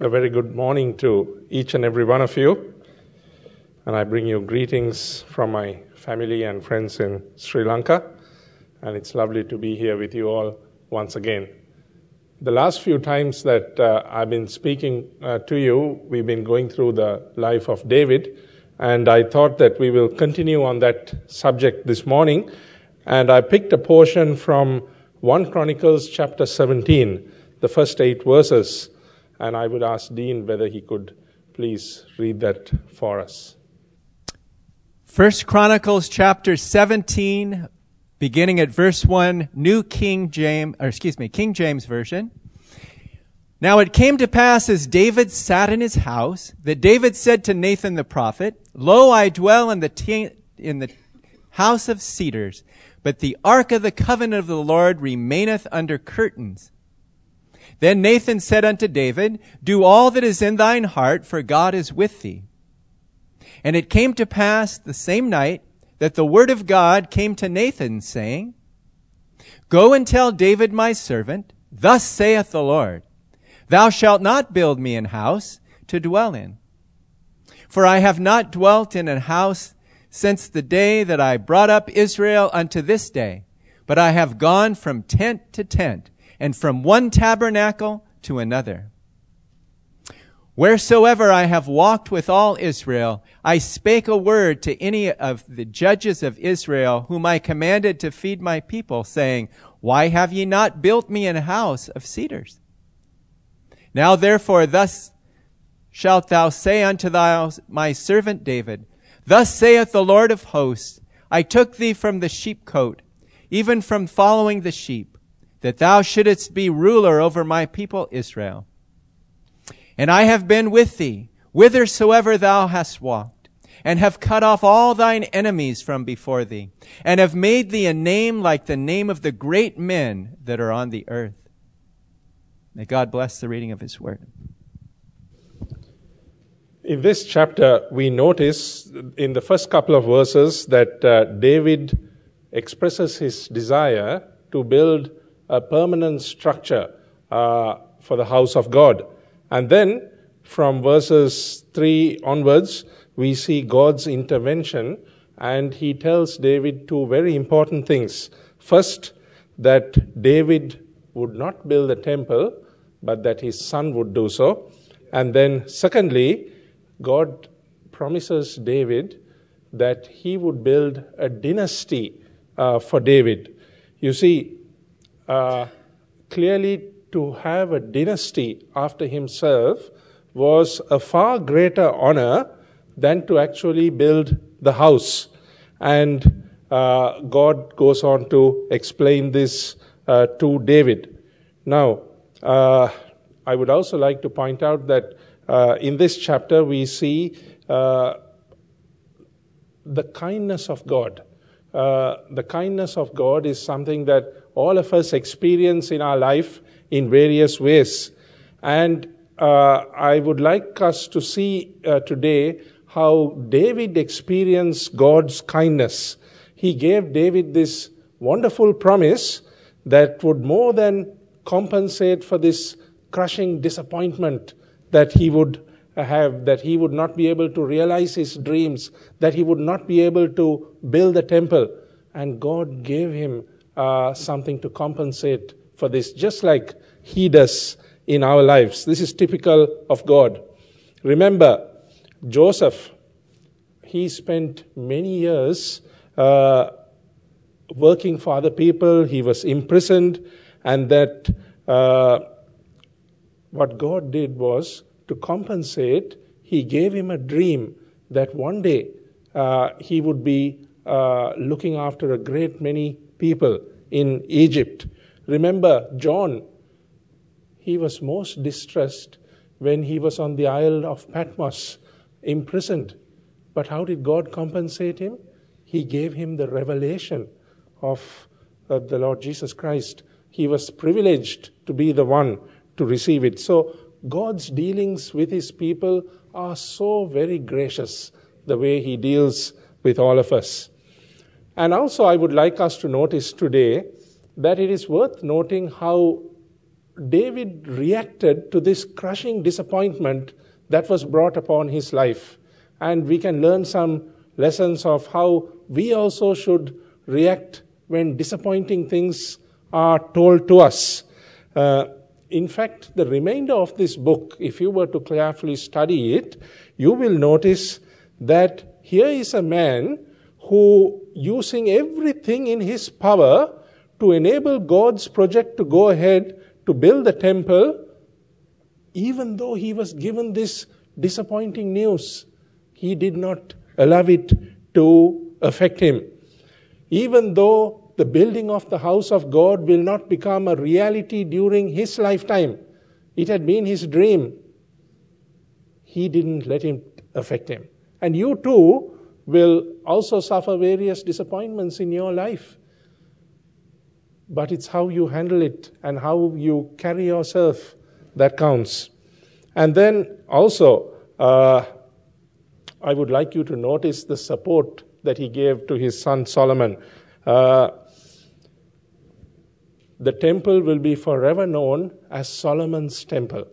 A very good morning to each and every one of you. And I bring you greetings from my family and friends in Sri Lanka. And it's lovely to be here with you all once again. The last few times that I've been speaking to you, we've been going through the life of David. And I thought that we will continue on that subject this morning. And I picked a portion from 1 Chronicles chapter 17, the first 8 verses. And I would ask Dean whether he could please read that for us. 1 Chronicles chapter 17, beginning at verse 1, King James Version. Now it came to pass as David sat in his house, that David said to Nathan the prophet, Lo, I dwell in the house of cedars, but the ark of the covenant of the Lord remaineth under curtains. Then Nathan said unto David, Do all that is in thine heart, for God is with thee. And it came to pass the same night that the word of God came to Nathan, saying, Go and tell David my servant, Thus saith the Lord, Thou shalt not build me an house to dwell in. For I have not dwelt in an house since the day that I brought up Israel unto this day, but I have gone from tent to tent, and from one tabernacle to another. Wheresoever I have walked with all Israel, I spake a word to any of the judges of Israel, whom I commanded to feed my people, saying, Why have ye not built me an house of cedars? Now therefore thus shalt thou say unto my servant David, Thus saith the Lord of hosts, I took thee from the sheepcote, even from following the sheep, that thou shouldest be ruler over my people Israel. And I have been with thee, whithersoever thou hast walked, and have cut off all thine enemies from before thee, and have made thee a name like the name of the great men that are on the earth. May God bless the reading of his word. In this chapter, we notice in the first couple of verses that David expresses his desire to build a permanent structure for the house of God. And then from verses 3 onwards, we see God's intervention, and he tells David two very important things. First, that David would not build a temple, but that his son would do so. And then secondly, God promises David that he would build a dynasty for David. You see, clearly to have a dynasty after himself was a far greater honor than to actually build the house. And God goes on to explain this to David. Now, I would also like to point out that in this chapter we see the kindness of God. The kindness of God is something that all of us experience in our life in various ways. And I would like us to see today how David experienced God's kindness. He gave David this wonderful promise that would more than compensate for this crushing disappointment that he would have, that he would not be able to realize his dreams, that he would not be able to build the temple. And God gave him something to compensate for this, just like he does in our lives. This is typical of God. Remember, Joseph, he spent many years working for other people. He was imprisoned, and that what God did was to compensate. He gave him a dream that one day he would be looking after a great many people in Egypt. Remember John, he was most distressed when he was on the Isle of Patmos, imprisoned. But how did God compensate him? He gave him the revelation of the Lord Jesus Christ. He was privileged to be the one to receive it. So God's dealings with his people are so very gracious, the way he deals with all of us. And also I would like us to notice today that it is worth noting how David reacted to this crushing disappointment that was brought upon his life. And we can learn some lessons of how we also should react when disappointing things are told to us. In fact, the remainder of this book, if you were to carefully study it, you will notice that here is a man who, using everything in his power to enable God's project to go ahead to build the temple, even though he was given this disappointing news, he did not allow it to affect him. Even though the building of the house of God will not become a reality during his lifetime, it had been his dream, he didn't let it affect him. And you too will also suffer various disappointments in your life. But it's how you handle it and how you carry yourself that counts. And then also, I would like you to notice the support that he gave to his son Solomon. The temple will be forever known as Solomon's temple.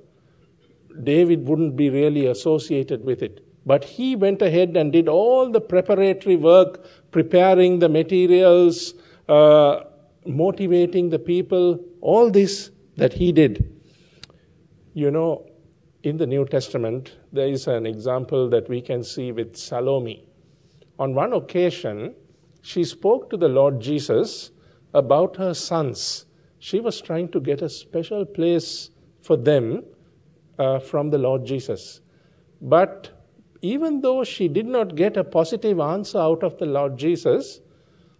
David wouldn't be really associated with it. But he went ahead and did all the preparatory work, preparing the materials, motivating the people, all this that he did. You know, in the New Testament, there is an example that we can see with Salome. On one occasion, she spoke to the Lord Jesus about her sons. She was trying to get a special place for them from the Lord Jesus. But even though she did not get a positive answer out of the Lord Jesus,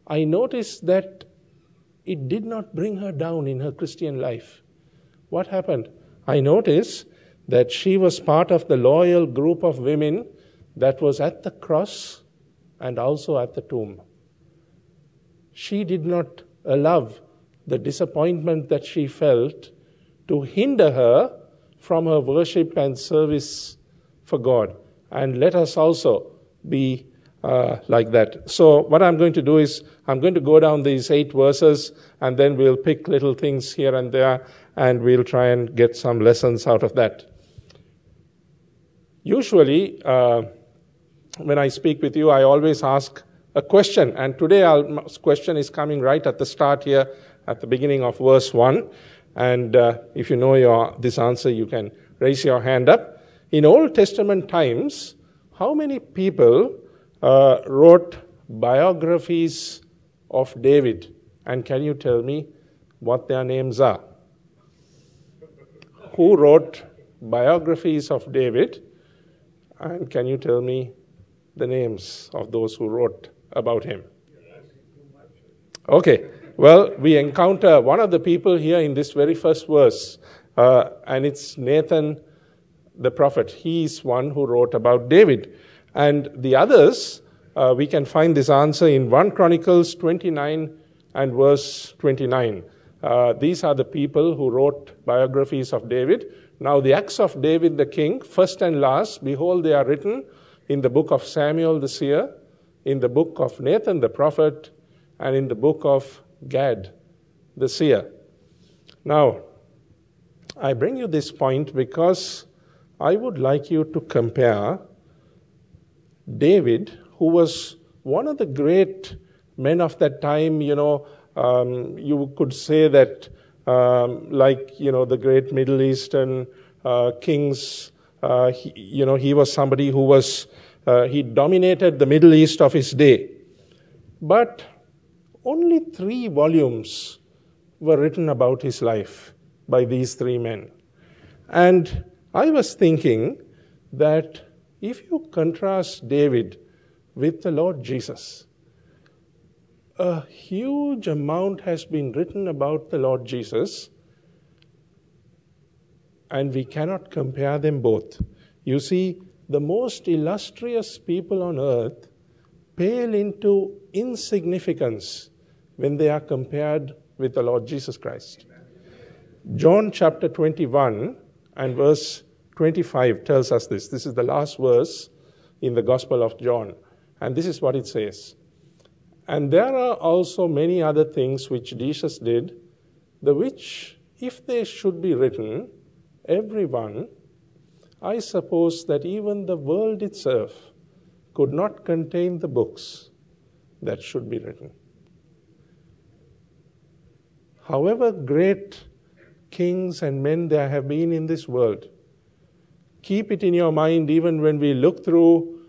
I noticed that it did not bring her down in her Christian life. What happened? I noticed that she was part of the loyal group of women that was at the cross and also at the tomb. She did not allow the disappointment that she felt to hinder her from her worship and service for God. And let us also be like that. So what I'm going to do is I'm going to go down these 8 verses and then we'll pick little things here and there and we'll try and get some lessons out of that. Usually, when I speak with you, I always ask a question. And today our question is coming right at the start here at the beginning of verse 1. And if you know this answer, you can raise your hand up. In Old Testament times, how many people wrote biographies of David? And can you tell me what their names are? Who wrote biographies of David? And can you tell me the names of those who wrote about him? Okay, well, we encounter one of the people here in this very first verse, and it's Nathan the prophet. He's one who wrote about David. And the others, we can find this answer in 1 Chronicles 29 and verse 29. These are the people who wrote biographies of David. Now the acts of David the king, first and last, behold, they are written in the book of Samuel the seer, in the book of Nathan the prophet, and in the book of Gad the seer. Now, I bring you this point because I would like you to compare David, who was one of the great men of that time. You could say that the great Middle Eastern kings, he was somebody who was, he dominated the Middle East of his day. But only 3 volumes were written about his life by these 3 men. And I was thinking that if you contrast David with the Lord Jesus, a huge amount has been written about the Lord Jesus, and we cannot compare them both. You see, the most illustrious people on earth pale into insignificance when they are compared with the Lord Jesus Christ. John chapter 21 and verse 25 tells us this. This is the last verse in the Gospel of John. And this is what it says. And there are also many other things which Jesus did, the which if they should be written, everyone, I suppose that even the world itself could not contain the books that should be written. However great kings and men there have been in this world, keep it in your mind even when we look through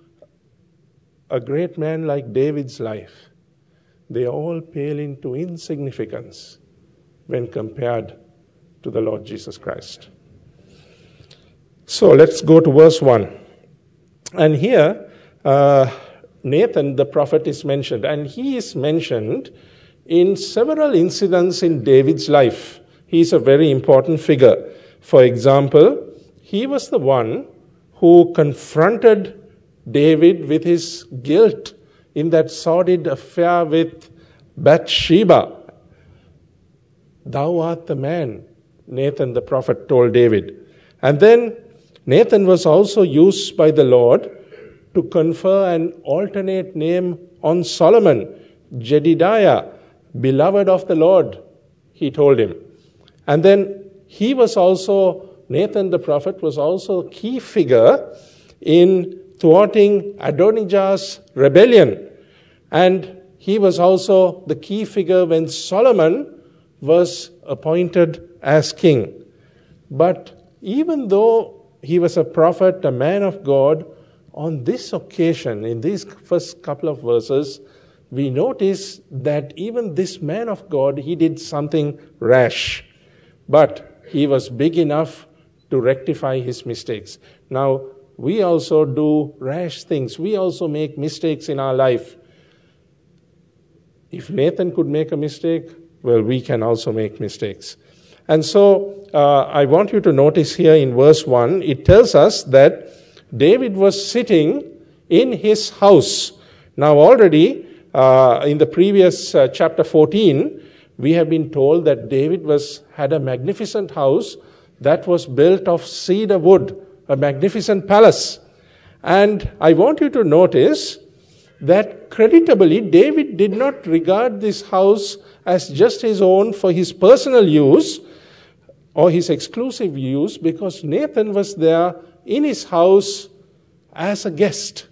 a great man like David's life. They all pale into insignificance when compared to the Lord Jesus Christ. So let's go to verse 1. And here, Nathan the prophet is mentioned. And he is mentioned in several incidents in David's life. He is a very important figure. For example, he was the one who confronted David with his guilt in that sordid affair with Bathsheba. Thou art the man, Nathan the prophet told David. And then Nathan was also used by the Lord to confer an alternate name on Solomon, Jedidiah, beloved of the Lord, he told him. And then Nathan the prophet was also a key figure in thwarting Adonijah's rebellion. And he was also the key figure when Solomon was appointed as king. But even though he was a prophet, a man of God, on this occasion, in these first couple of verses, we notice that even this man of God, he did something rash. But he was big enough to rectify his mistakes. Now, we also do rash things. We also make mistakes in our life. If Nathan could make a mistake, well, we can also make mistakes. And so, I want you to notice here in verse 1, it tells us that David was sitting in his house. Now, already, in the previous chapter 14, we have been told that David had a magnificent house that was built of cedar wood, a magnificent palace. And I want you to notice that creditably, David did not regard this house as just his own for his personal use or his exclusive use, because Nathan was there in his house as a guest.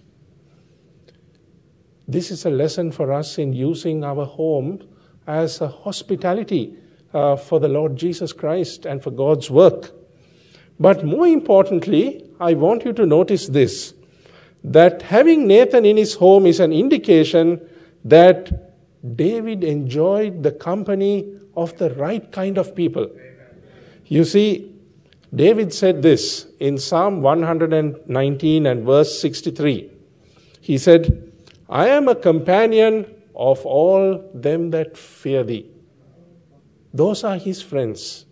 This is a lesson for us in using our home as a hospitality for the Lord Jesus Christ and for God's work. But more importantly, I want you to notice this, that having Nathan in his home is an indication that David enjoyed the company of the right kind of people. You see, David said this in Psalm 119 and verse 63. He said, I am a companion of all them that fear thee. Those are his friends.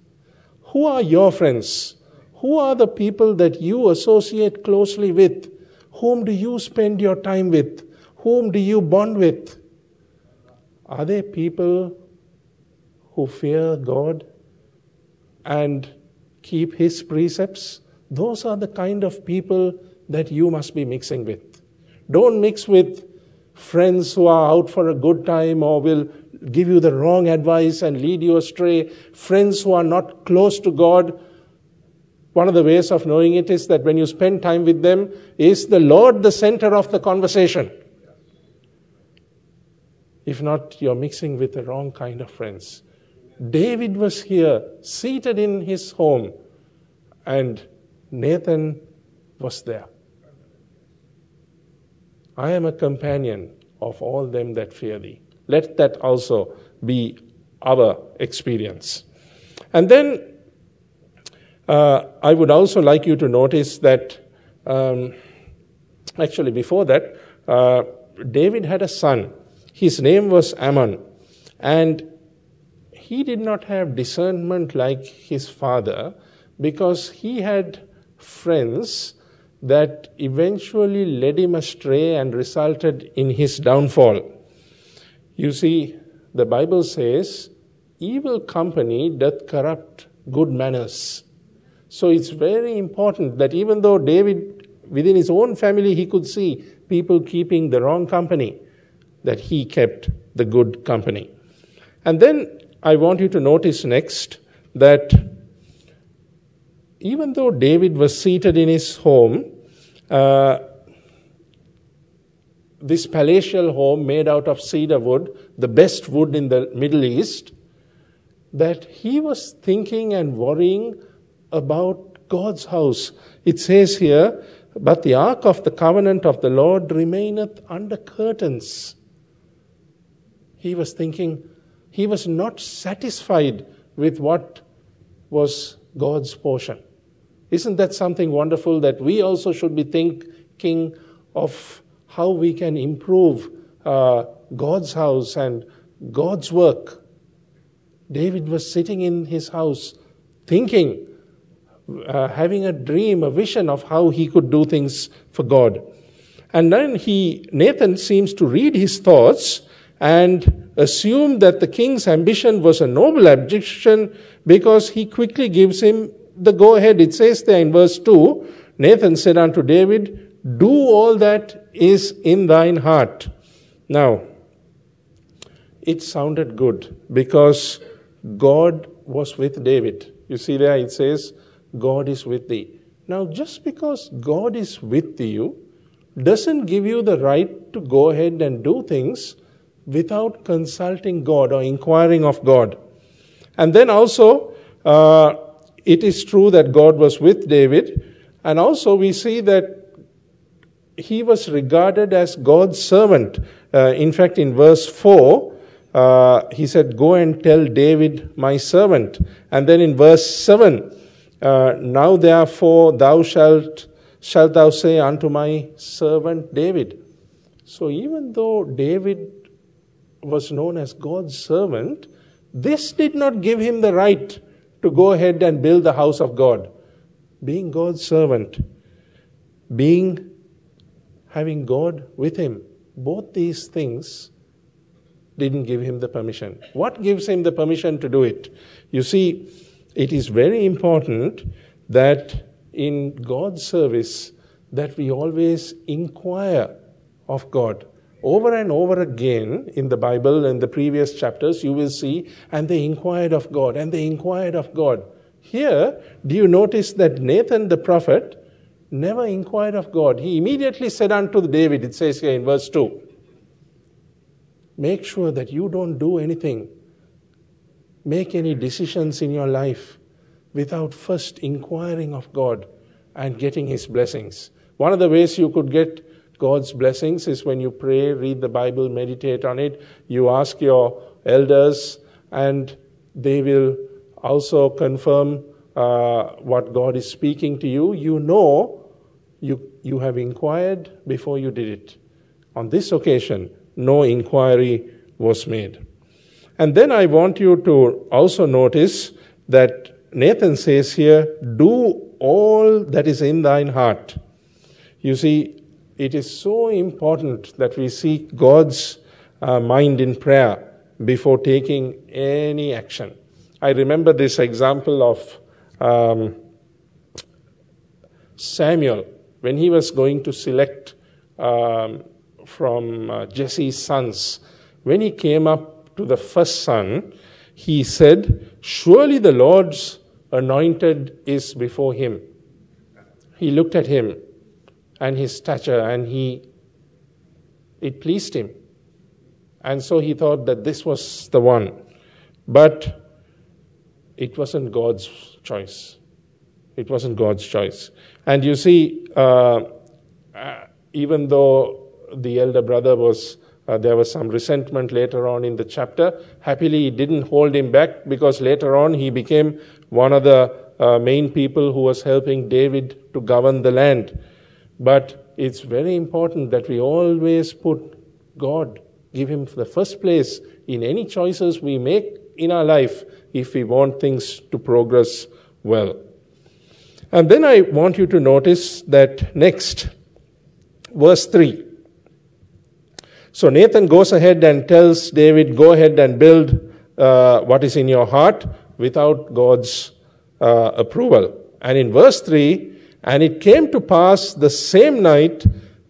Who are your friends? Who are the people that you associate closely with? Whom do you spend your time with? Whom do you bond with? Are they people who fear God and keep His precepts? Those are the kind of people that you must be mixing with. Don't mix with friends who are out for a good time or will give you the wrong advice and lead you astray. Friends who are not close to God. One of the ways of knowing it is that when you spend time with them, is the Lord the center of the conversation? If not, you're mixing with the wrong kind of friends. David was here, seated in his home, and Nathan was there. I am a companion of all them that fear thee. Let that also be our experience. And then, I would also like you to notice that, actually before that, David had a son. His name was Ammon. And he did not have discernment like his father, because he had friends that eventually led him astray and resulted in his downfall. You see, the Bible says, evil company doth corrupt good manners. So it's very important that even though David, within his own family, he could see people keeping the wrong company, that he kept the good company. And then I want you to notice next that even though David was seated in his home, this palatial home made out of cedar wood, the best wood in the Middle East, that he was thinking and worrying about God's house. It says here, "But the ark of the covenant of the Lord remaineth under curtains." He was thinking, he was not satisfied with what was God's portion. Isn't that something wonderful, that we also should be thinking of how we can improve God's house and God's work? David was sitting in his house thinking, having a dream, a vision of how he could do things for God. And then Nathan seems to read his thoughts and assume that the king's ambition was a noble ambition, because he quickly gives him the go-ahead. It says there in verse 2, "Nathan said unto David, do all that is in thine heart." Now, it sounded good because God was with David. You see there it says, God is with thee. Now, just because God is with you doesn't give you the right to go ahead and do things without consulting God or inquiring of God. And then also, it is true that God was with David. And also we see that he was regarded as God's servant. In fact, in verse 4, he said, "Go and tell David, my servant." And then in verse 7, "Now therefore thou shalt thou say unto my servant David." So even though David was known as God's servant, this did not give him the right to go ahead and build the house of God. Being God's servant, having God with him, both these things didn't give him the permission. What gives him the permission to do it? You see, it is very important that in God's service that we always inquire of God. Over and over again in the Bible and the previous chapters, you will see, and they inquired of God, and they inquired of God. Here, do you notice that Nathan the prophet never inquired of God? He immediately said unto David, it says here in verse 2, "Make sure that you don't do anything, make any decisions in your life without first inquiring of God and getting his blessings." One of the ways you could get God's blessings is when you pray, read the Bible, meditate on it, you ask your elders, and they will also confirm what God is speaking to you. You know you have inquired before you did it. On this occasion, no inquiry was made. And then I want you to also notice that Nathan says here, "Do all that is in thine heart." You see, it is so important that we seek God's mind in prayer before taking any action. I remember this example of Samuel, when he was going to select from Jesse's sons. When he came up to the first son, he said, "Surely the Lord's anointed is before him." He looked at him and his stature, and it pleased him. And so he thought that this was the one. But it wasn't God's choice. It wasn't God's choice. And you see, even though the elder brother there was some resentment later on in the chapter, happily it didn't hold him back, because later on he became one of the main people who was helping David to govern the land. But it's very important that we always put God, give him the first place in any choices we make in our life if we want things to progress well. And then I want you to notice that next, verse 3. So Nathan goes ahead and tells David, "Go ahead and build what is in your heart," without God's approval. And in verse 3, "And it came to pass the same night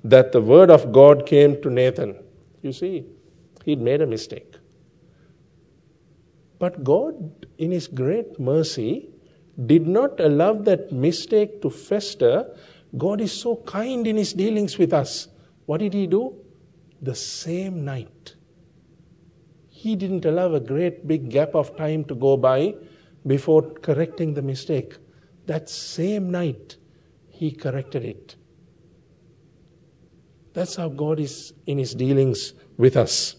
that the word of God came to Nathan." You see, he'd made a mistake. But God, in His great mercy, did not allow that mistake to fester. God is so kind in His dealings with us. What did He do? The same night. He didn't allow a great big gap of time to go by before correcting the mistake. That same night, He corrected it. That's how God is in His dealings with us.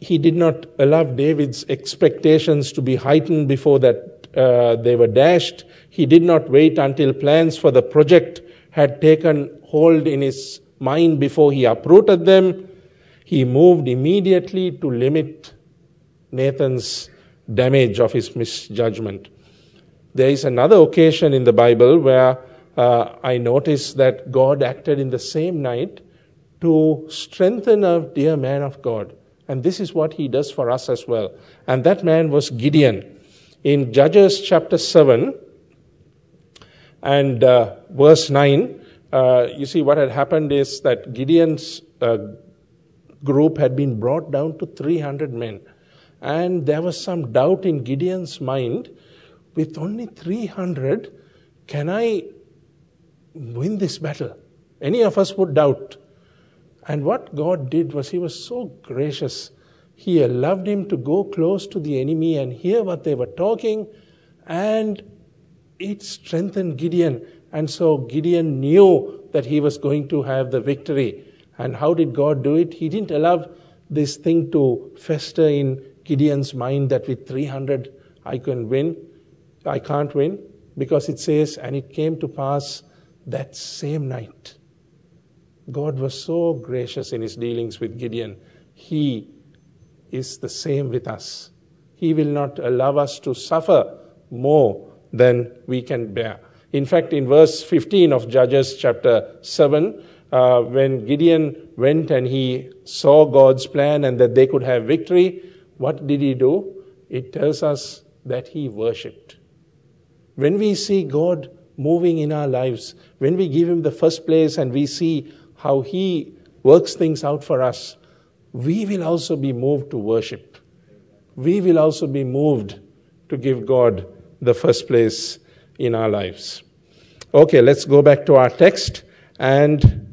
He did not allow David's expectations to be heightened before that they were dashed. He did not wait until plans for the project had taken hold in his mind before he uprooted them. He moved immediately to limit Nathan's damage of his misjudgment. There is another occasion in the Bible where I noticed that God acted in the same night to strengthen a dear man of God. And this is what He does for us as well. And that man was Gideon. In Judges chapter 7 and verse 9, you see what had happened is that Gideon's group had been brought down to 300 men. And there was some doubt in Gideon's mind, with only 300, can I win this battle? Any of us would doubt. And what God did was He was so gracious. He allowed him to go close to the enemy and hear what they were talking, and it strengthened Gideon. And so Gideon knew that he was going to have the victory. And how did God do it? He didn't allow this thing to fester in Gideon's mind that with 300 I can't win, because it says, and it came to pass that same night. God was so gracious in His dealings with Gideon. He is the same with us. He will not allow us to suffer more than we can bear. In fact, in verse 15 of Judges chapter 7, when Gideon went and he saw God's plan and that they could have victory, what did he do? It tells us that he worshipped. When we see God moving in our lives, when we give Him the first place and we see how He works things out for us, we will also be moved to worship. We will also be moved to give God the first place in our lives. Okay, let's go back to our text. And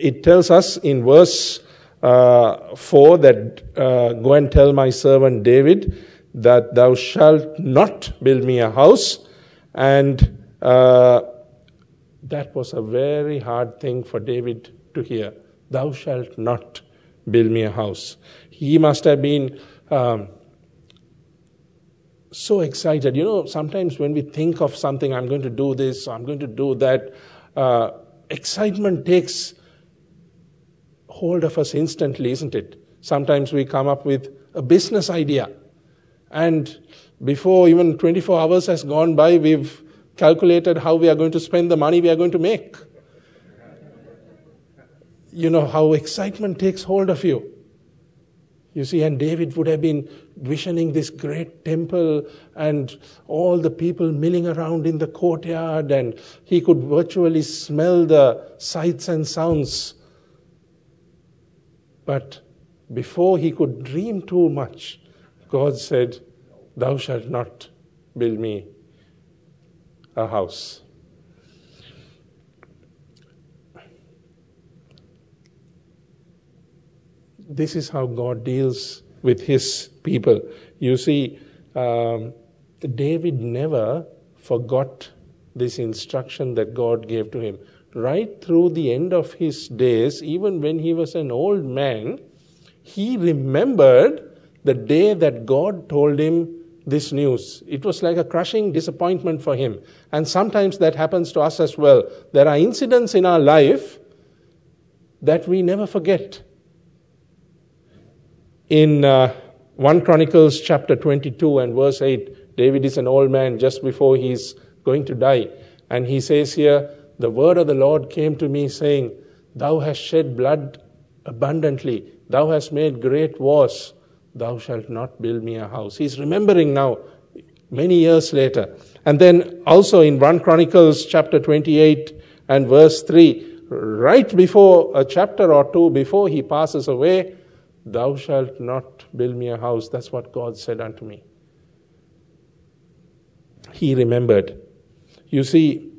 it tells us in verse 4 that, go and tell my servant David that thou shalt not build me a house. And that was a very hard thing for David to hear. Thou shalt not build me a house. He must have been so excited. You know, sometimes when we think of something, I'm going to do this, I'm going to do that, excitement takes hold of us instantly, isn't it? Sometimes we come up with a business idea, and before even 24 hours has gone by, we've calculated how we are going to spend the money we are going to make. You know how excitement takes hold of you. You see, and David would have been visioning this great temple and all the people milling around in the courtyard, and he could virtually smell the sights and sounds. But before he could dream too much, God said, thou shalt not build me a house. This is how God deals with His people. You see, David never forgot this instruction that God gave to him. Right through the end of his days, even when he was an old man, he remembered the day that God told him this news. It was like a crushing disappointment for him. And sometimes that happens to us as well. There are incidents in our life that we never forget. In 1 Chronicles chapter 22 and verse 8, David is an old man just before he's going to die. And he says here, the word of the Lord came to me saying, thou hast shed blood abundantly. Thou hast made great wars. Thou shalt not build me a house. He's remembering now, many years later. And then also in 1 Chronicles chapter 28 and verse 3, right before a chapter or two before he passes away, Thou shalt not build me a house. That's what God said unto me. He remembered. You see,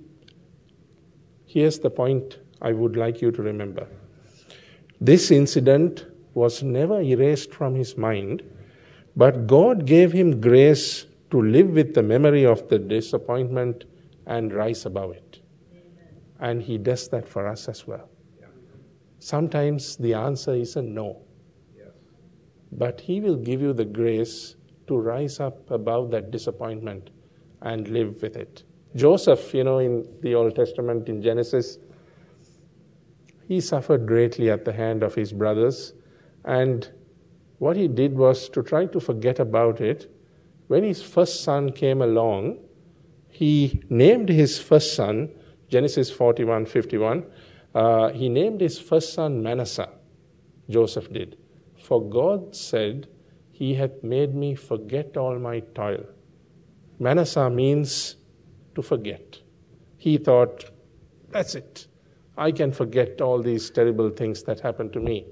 here's the point I would like you to remember. This incident was never erased from his mind, but God gave him grace to live with the memory of the disappointment and rise above it. And he does that for us as well. Sometimes the answer is a no. But he will give you the grace to rise up above that disappointment and live with it. Joseph, in the Old Testament, in Genesis, he suffered greatly at the hand of his brothers. And what he did was to try to forget about it. When his first son came along, he named his first son, Genesis 41:51, he named his first son Manasseh, Joseph did. For God said, He hath made me forget all my toil. Manasseh means to forget. He thought, that's it. I can forget all these terrible things that happened to me.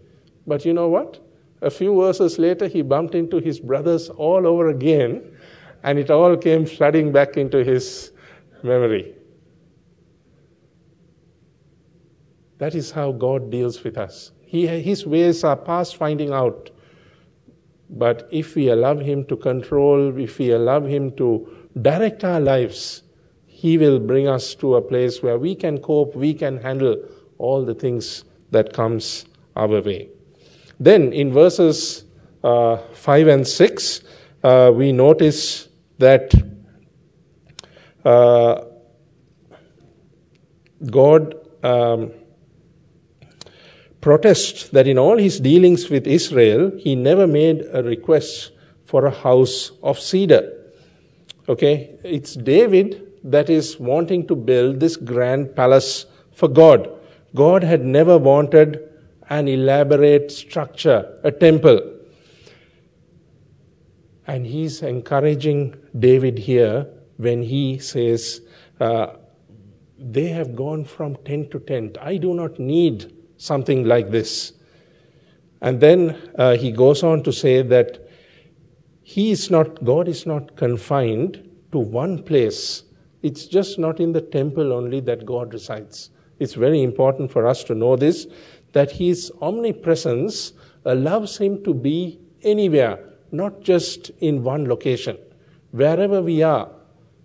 But you know what? A few verses later, he bumped into his brothers all over again, and it all came flooding back into his memory. That is how God deals with us. His ways are past finding out. But if we allow Him to control, if we allow Him to direct our lives, He will bring us to a place where we can cope, we can handle all the things that comes our way. Then in verses 5 and 6, we notice that God protests that in all his dealings with Israel, he never made a request for a house of cedar. Okay, it's David that is wanting to build this grand palace for God. God had never wanted an elaborate structure, a temple. And he's encouraging David here when he says, they have gone from tent to tent. I do not need something like this. And then he goes on to say that God is not confined to one place. It's just not in the temple only that God resides. It's very important for us to know this, that his omnipresence allows him to be anywhere, not just in one location. Wherever we are,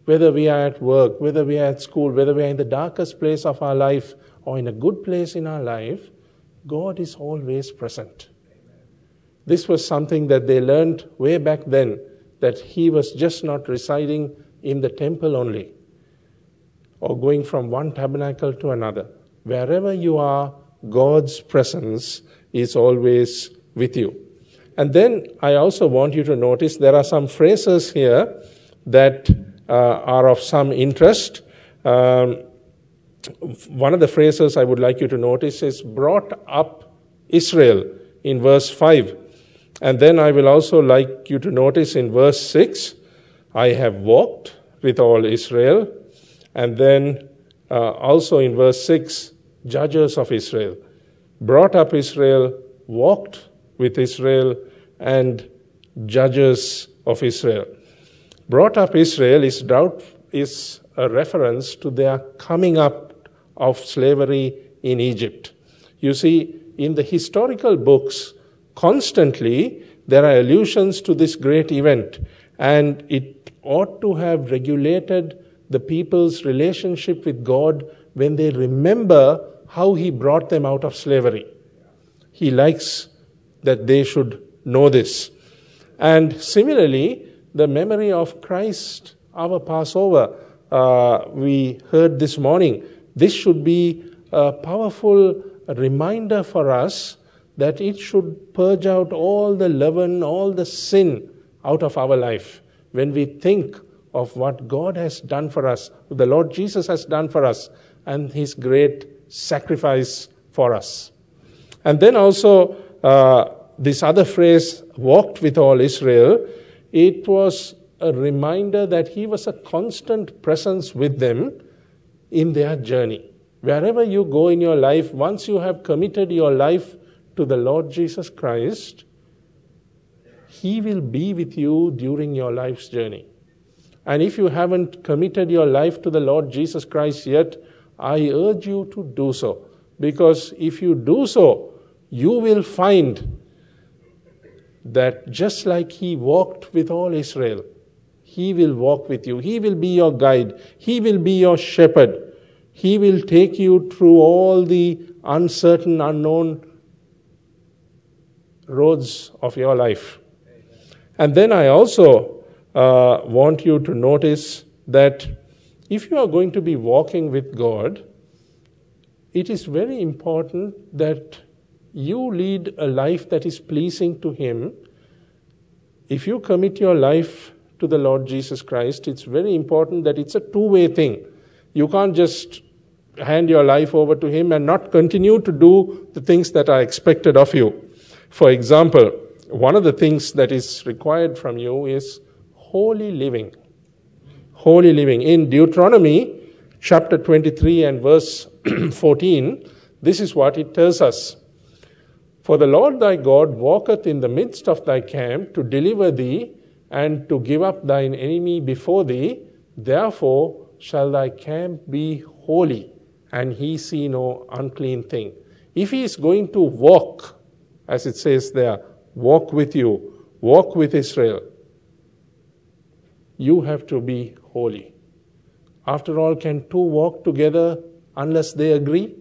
whether we are at work, whether we are at school, whether we are in the darkest place of our life or in a good place in our life, God is always present. This was something that they learned way back then, that he was just not residing in the temple only or going from one tabernacle to another. Wherever you are, God's presence is always with you. And then I also want you to notice there are some phrases here that are of some interest. One of the phrases I would like you to notice is brought up Israel in verse 5. And then I will also like you to notice in verse 6, I have walked with all Israel. And then also in verse 6, judges of Israel. Brought up Israel, walked with Israel, and judges of Israel. Brought up Israel is a reference to their coming up of slavery in Egypt. You see, in the historical books, constantly there are allusions to this great event, and it ought to have regulated the people's relationship with God when they remember how He brought them out of slavery. He likes that they should know this. And similarly, the memory of Christ, our Passover, we heard this morning, this should be a powerful reminder for us that it should purge out all the leaven, all the sin out of our life. When we think of what God has done for us, the Lord Jesus has done for us, and His great sacrifice for us. And then also this other phrase, walked with all Israel, it was a reminder that He was a constant presence with them in their journey. Wherever you go in your life, once you have committed your life to the Lord Jesus Christ, He will be with you during your life's journey. And if you haven't committed your life to the Lord Jesus Christ yet, I urge you to do so. Because if you do so, you will find that just like He walked with all Israel, He will walk with you. He will be your guide. He will be your shepherd. He will take you through all the uncertain, unknown roads of your life. And then I also want you to notice that if you are going to be walking with God, it is very important that you lead a life that is pleasing to Him. If you commit your life to the Lord Jesus Christ, it's very important that it's a two-way thing. You can't just hand your life over to Him and not continue to do the things that are expected of you. For example, one of the things that is required from you is holy living. Holy living. In Deuteronomy chapter 23 and verse 14, this is what it tells us. For the Lord thy God walketh in the midst of thy camp to deliver thee and to give up thine enemy before thee. Therefore shall thy camp be holy, and he see no unclean thing. If he is going to walk, as it says there, walk with you, walk with Israel, you have to be holy. After all, can two walk together unless they agree?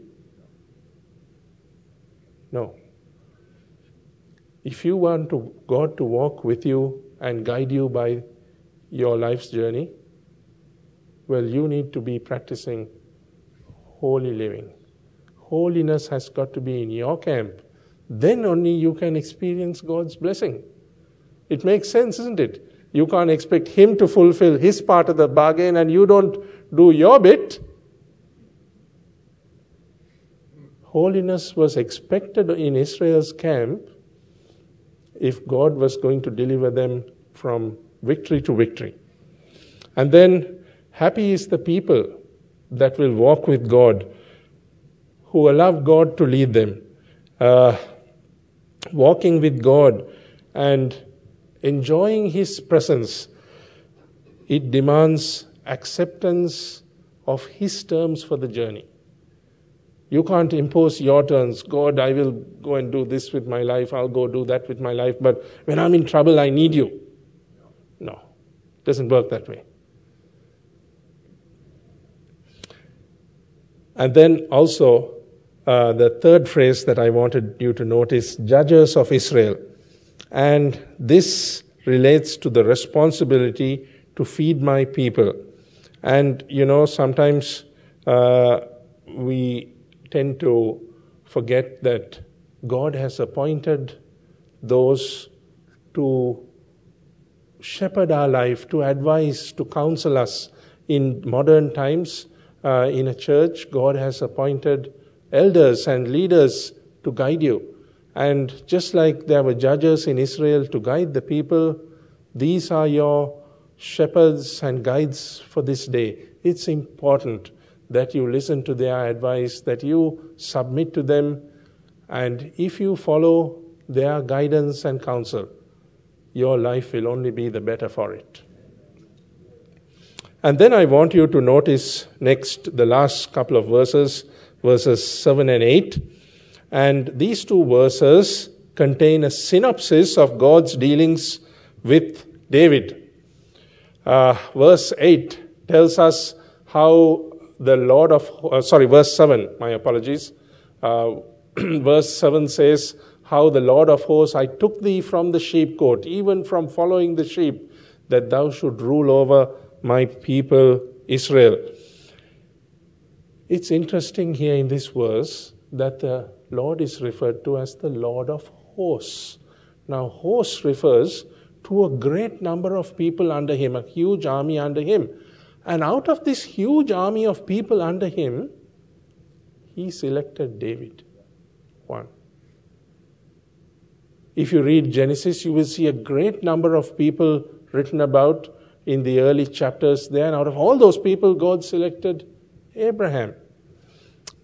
No. If you want God to walk with you and guide you by your life's journey, well, you need to be practicing holy living. Holiness has got to be in your camp. Then only you can experience God's blessing. It makes sense, isn't it? You can't expect Him to fulfill His part of the bargain and you don't do your bit. Holiness was expected in Israel's camp if God was going to deliver them from victory to victory. And then, happy is the people that will walk with God, who allow God to lead them. Walking with God and enjoying His presence, it demands acceptance of His terms for the journey. You can't impose your terms. God, I will go and do this with my life. I'll go do that with my life. But when I'm in trouble, I need you. No, it doesn't work that way. And then also, the third phrase that I wanted you to notice, judges of Israel. And this relates to the responsibility to feed my people. And, you know, sometimes we tend to forget that God has appointed those to shepherd our life, to advise, to counsel us. In modern times, in a church, God has appointed elders and leaders to guide you. And just like there were judges in Israel to guide the people, these are your shepherds and guides for this day. It's important that you listen to their advice, that you submit to them, and if you follow their guidance and counsel, your life will only be the better for it. And then I want you to notice next the last couple of verses, verses 7 and 8. And these two verses contain a synopsis of God's dealings with David. Verse 8 tells us how the Lord of... verse 7, my apologies. Verse 7 says, how the Lord of hosts, I took thee from the sheepcote, even from following the sheep, that thou should rule over my people Israel. It's interesting here in this verse that the Lord is referred to as the Lord of hosts. Now, hosts refers to a great number of people under Him, a huge army under Him. And out of this huge army of people under Him, He selected David, one. If you read Genesis, you will see a great number of people written about in the early chapters there. And out of all those people, God selected Abraham.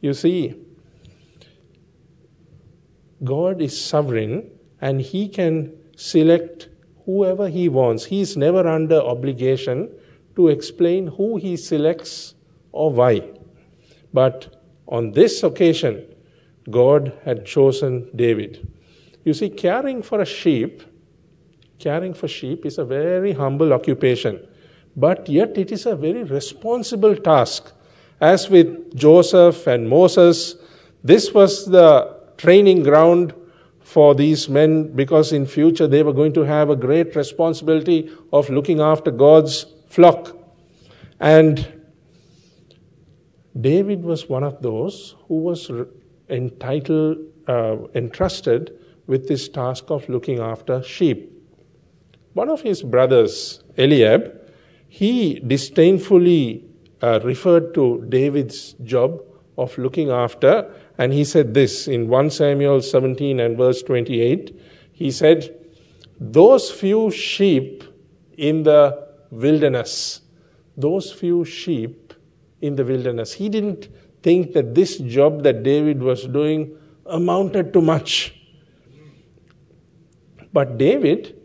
You see, God is sovereign and He can select whoever he wants. He is never under obligation to explain who he selects or why. But on this occasion, God had chosen David. You see, caring for sheep is a very humble occupation, but yet it is a very responsible task. As with Joseph and Moses, this was the training ground for these men, because in future they were going to have a great responsibility of looking after God's flock. And David was one of those who was entrusted with this task of looking after sheep. One of his brothers, Eliab, he disdainfully referred to David's job of looking after, and he said this in 1 Samuel 17 and verse 28. He said, "Those few sheep in the wilderness." Those few sheep in the wilderness. He didn't think that this job that David was doing amounted to much. But David,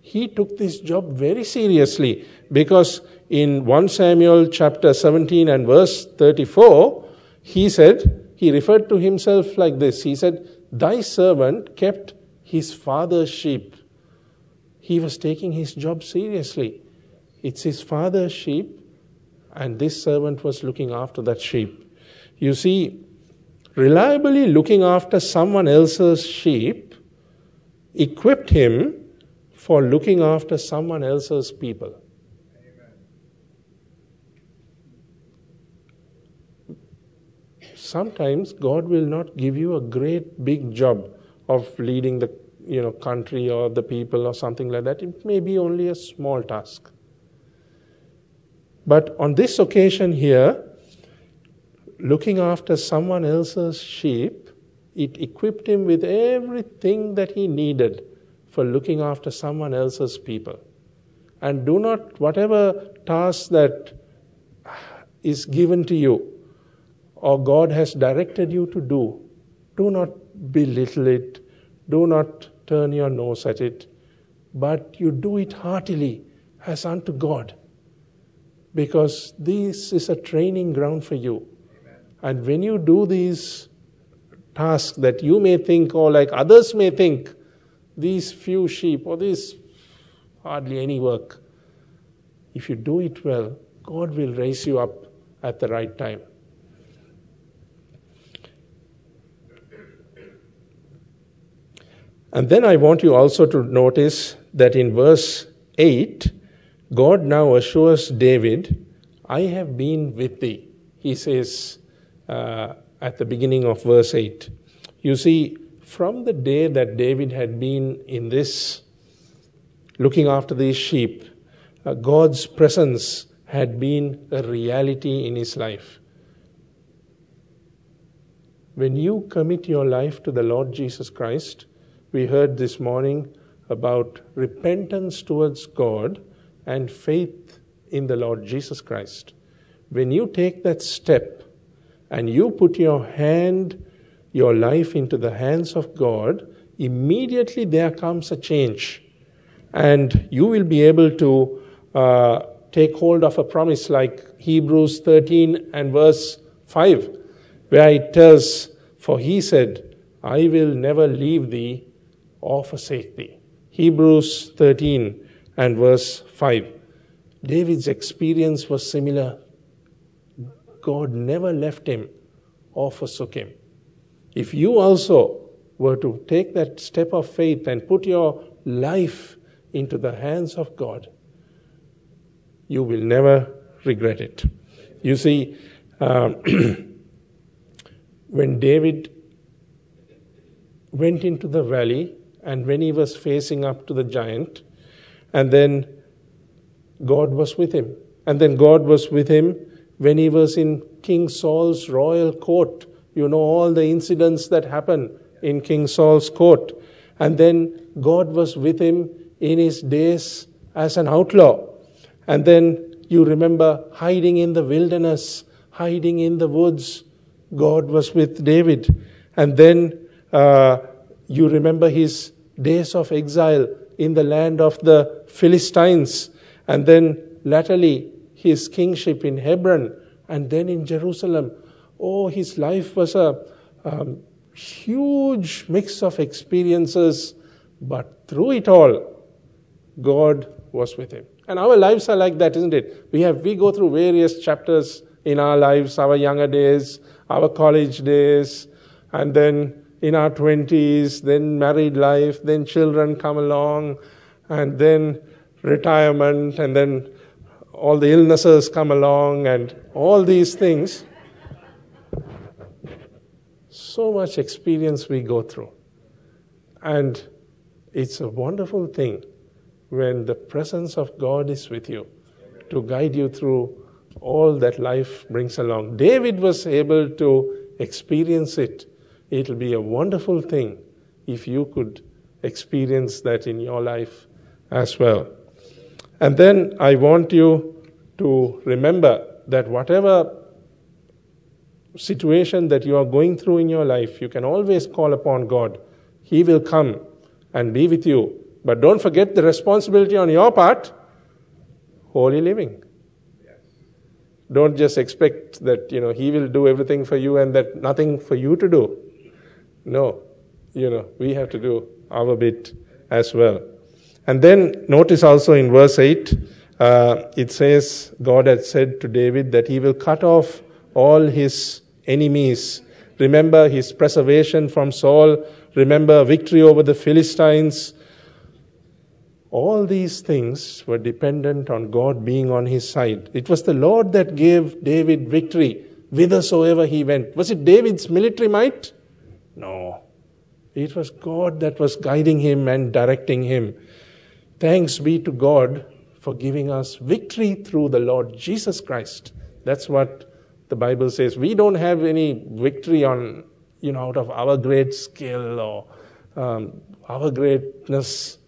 he took this job very seriously, because in 1 Samuel chapter 17 and verse 34, he said, he referred to himself like this. He said, "Thy servant kept his father's sheep." He was taking his job seriously. It's his father's sheep, and this servant was looking after that sheep. You see, reliably looking after someone else's sheep equipped him for looking after someone else's people. Amen. Sometimes God will not give you a great big job of leading the country or the people or something like that. It may be only a small task. But on this occasion here, looking after someone else's sheep, it equipped him with everything that he needed for looking after someone else's people. And do not, whatever task that is given to you or God has directed you to do, do not belittle it, do not turn your nose at it, but you do it heartily as unto God, because this is a training ground for you. Amen. And when you do these tasks that you may think, or like others may think, these few sheep, or this hardly any work, if you do it well, God will raise you up at the right time. And then I want you also to notice that in verse 8, God now assures David, "I have been with thee," he says at the beginning of verse 8. You see, from the day that David had been in this, looking after these sheep, God's presence had been a reality in his life. When you commit your life to the Lord Jesus Christ, we heard this morning about repentance towards God and faith in the Lord Jesus Christ. When you take that step and you put your life into the hands of God, immediately there comes a change. And you will be able to take hold of a promise like Hebrews 13 and verse 5, where it tells, "For he said, I will never leave thee or forsake thee." Hebrews 13 and verse 5. David's experience was similar. God never left him or forsook him. If you also were to take that step of faith and put your life into the hands of God, you will never regret it. You see, when David went into the valley and when he was facing up to the giant, and then God was with him. And then God was with him when he was in King Saul's royal court. You know all the incidents that happen in King Saul's court. And then God was with him in his days as an outlaw. And then you remember hiding in the wilderness, hiding in the woods. God was with David. And then you remember his days of exile in the land of the Philistines, and then latterly his kingship in Hebron, and then in Jerusalem. Oh, his life was a huge mix of experiences, but through it all, God was with him. And our lives are like that, isn't it? We go through various chapters in our lives, our younger days, our college days, and then in our 20s, then married life, then children come along, and then retirement, and then all the illnesses come along, and all these things. So much experience we go through. And it's a wonderful thing when the presence of God is with you to guide you through all that life brings along. David was able to experience it. It'll be a wonderful thing if you could experience that in your life as well. And then I want you to remember that whatever situation that you are going through in your life, you can always call upon God. He will come and be with you. But don't forget the responsibility on your part, holy living. Don't just expect that, he will do everything for you and that nothing for you to do. No, we have to do our bit as well. And then notice also in verse 8, it says, God had said to David that he will cut off all his enemies. Remember his preservation from Saul. Remember victory over the Philistines. All these things were dependent on God being on his side. It was the Lord that gave David victory, whithersoever he went. Was it David's military might? No. It was God that was guiding him and directing him. Thanks be to God for giving us victory through the Lord Jesus Christ. That's what the Bible says. We don't have any victory on, out of our great skill or our greatness.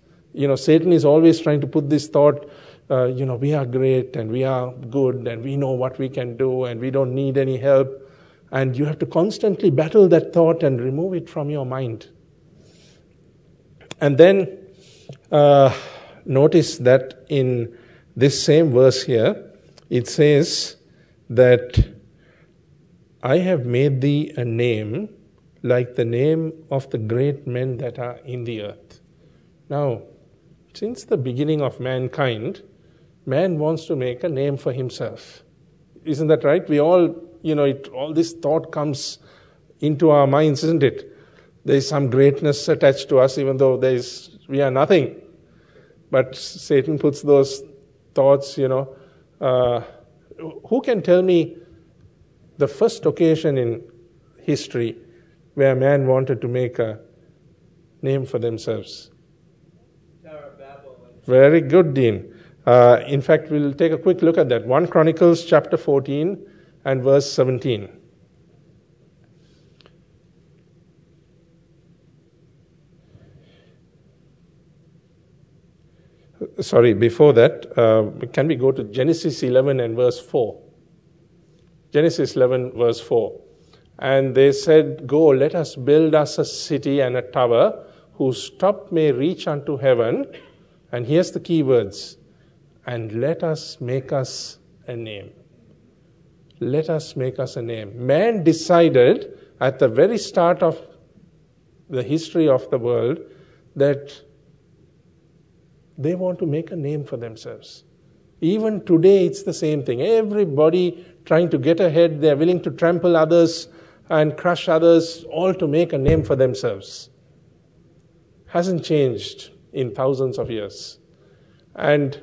Satan is always trying to put this thought, we are great and we are good and we know what we can do and we don't need any help. And you have to constantly battle that thought and remove it from your mind. And then notice that in this same verse here, it says that I have made thee a name like the name of the great men that are in the earth. Now, since the beginning of mankind, man wants to make a name for himself. Isn't that right? We all, all this thought comes into our minds, isn't it? There is some greatness attached to us, even though we are nothing. But Satan puts those thoughts, who can tell me the first occasion in history where man wanted to make a name for themselves? Very good, Dean. In fact, we'll take a quick look at that. 1 Chronicles chapter 14 and verse 17. Sorry, before that, can we go to Genesis 11 and verse 4? Genesis 11 verse 4. And they said, Go, let us build us a city and a tower, whose top may reach unto heaven. And here's the key words. And let us make us a name. Let us make us a name. Man decided at the very start of the history of the world that they want to make a name for themselves. Even today, it's the same thing. Everybody trying to get ahead, they're willing to trample others and crush others, all to make a name for themselves. Hasn't changed in thousands of years. And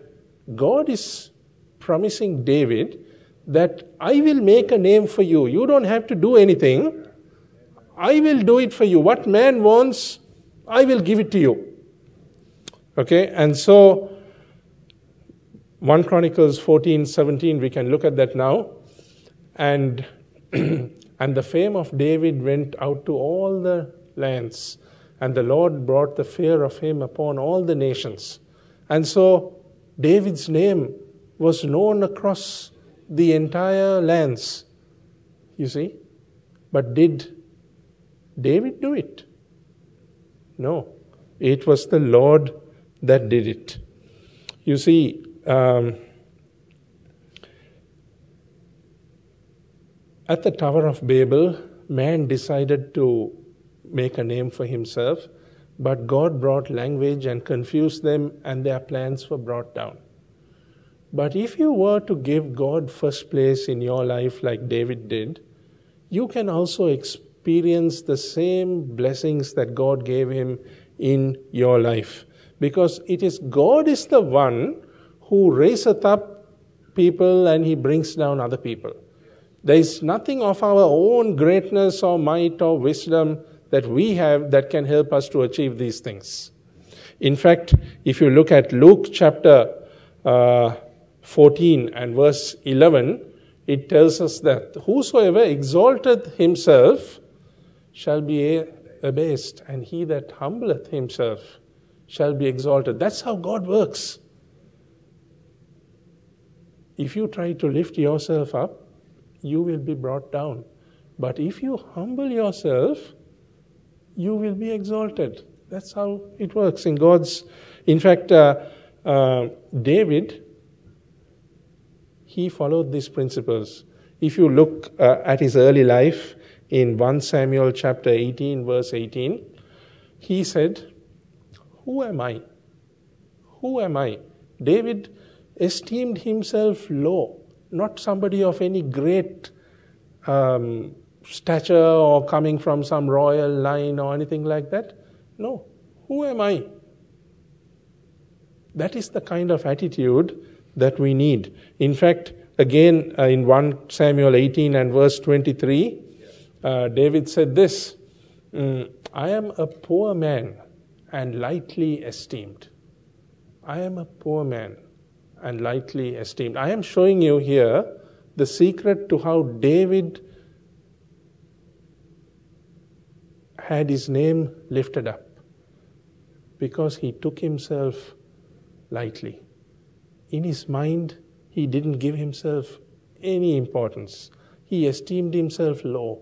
God is promising David that I will make a name for you. You don't have to do anything. I will do it for you. What man wants, I will give it to you. Okay, and so 1 Chronicles 14, 17, we can look at that now. And the fame of David went out to all the lands, and the Lord brought the fear of him upon all the nations. And so David's name was known across the entire lands, you see. But did David do it? No. It was the Lord that did it. You see, at the Tower of Babel, man decided to make a name for himself, but God brought language and confused them, and their plans were brought down. But if you were to give God first place in your life like David did, you can also experience the same blessings that God gave him in your life. Because it is God is the one who raiseth up people and he brings down other people. There is nothing of our own greatness or might or wisdom that we have that can help us to achieve these things. In fact, if you look at Luke chapter 14 and verse 11, it tells us that whosoever exalteth himself shall be abased, and he that humbleth himself shall be exalted. That's how God works. If you try to lift yourself up, you will be brought down. But if you humble yourself, you will be exalted. That's how it works in God's. In fact, David, he followed these principles. If you look at his early life in 1 Samuel chapter 18, verse 18, he said, "Who am I? Who am I?" David esteemed himself low, not somebody of any great stature or coming from some royal line or anything like that. No, who am I? That is the kind of attitude that we need. In fact, again, in 1 Samuel 18 and verse 23, David said this, "I am a poor man and lightly esteemed." I am a poor man and lightly esteemed. I am showing you here the secret to how David had his name lifted up, because he took himself lightly. In his mind, he didn't give himself any importance. He esteemed himself low,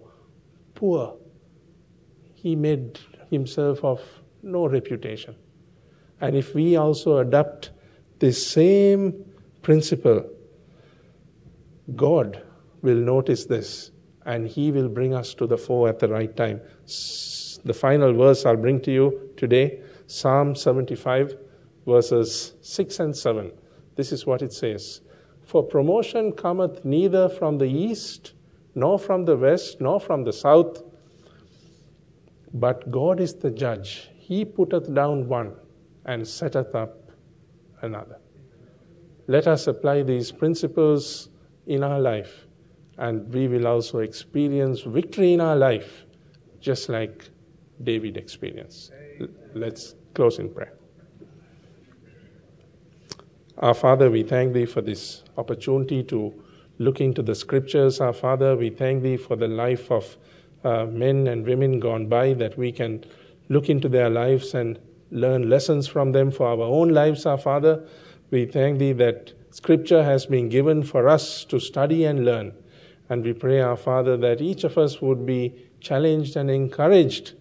poor. He made himself of no reputation. And if we also adopt this same principle, God will notice this, and he will bring us to the fore at the right time. The final verse I'll bring to you today, Psalm 75, verses 6 and 7. This is what it says. "For promotion cometh neither from the east, nor from the west, nor from the south. But God is the judge. He putteth down one, and setteth up another." Let us apply these principles in our life, and we will also experience victory in our life, just like David experienced. Let's close in prayer. Our Father, we thank Thee for this opportunity to look into the Scriptures. Our Father, we thank Thee for the life of men and women gone by, that we can look into their lives and learn lessons from them for our own lives. Our Father, we thank Thee that Scripture has been given for us to study and learn. And we pray, our Father, that each of us would be challenged and encouraged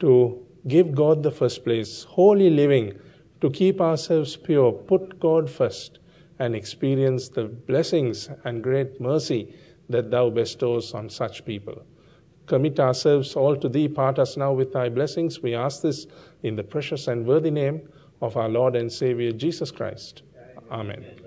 to give God the first place, holy living, to keep ourselves pure, put God first, and experience the blessings and great mercy that Thou bestows on such people. Commit ourselves all to Thee. Part us now with Thy blessings. We ask this in the precious and worthy name of our Lord and Savior, Jesus Christ. Amen.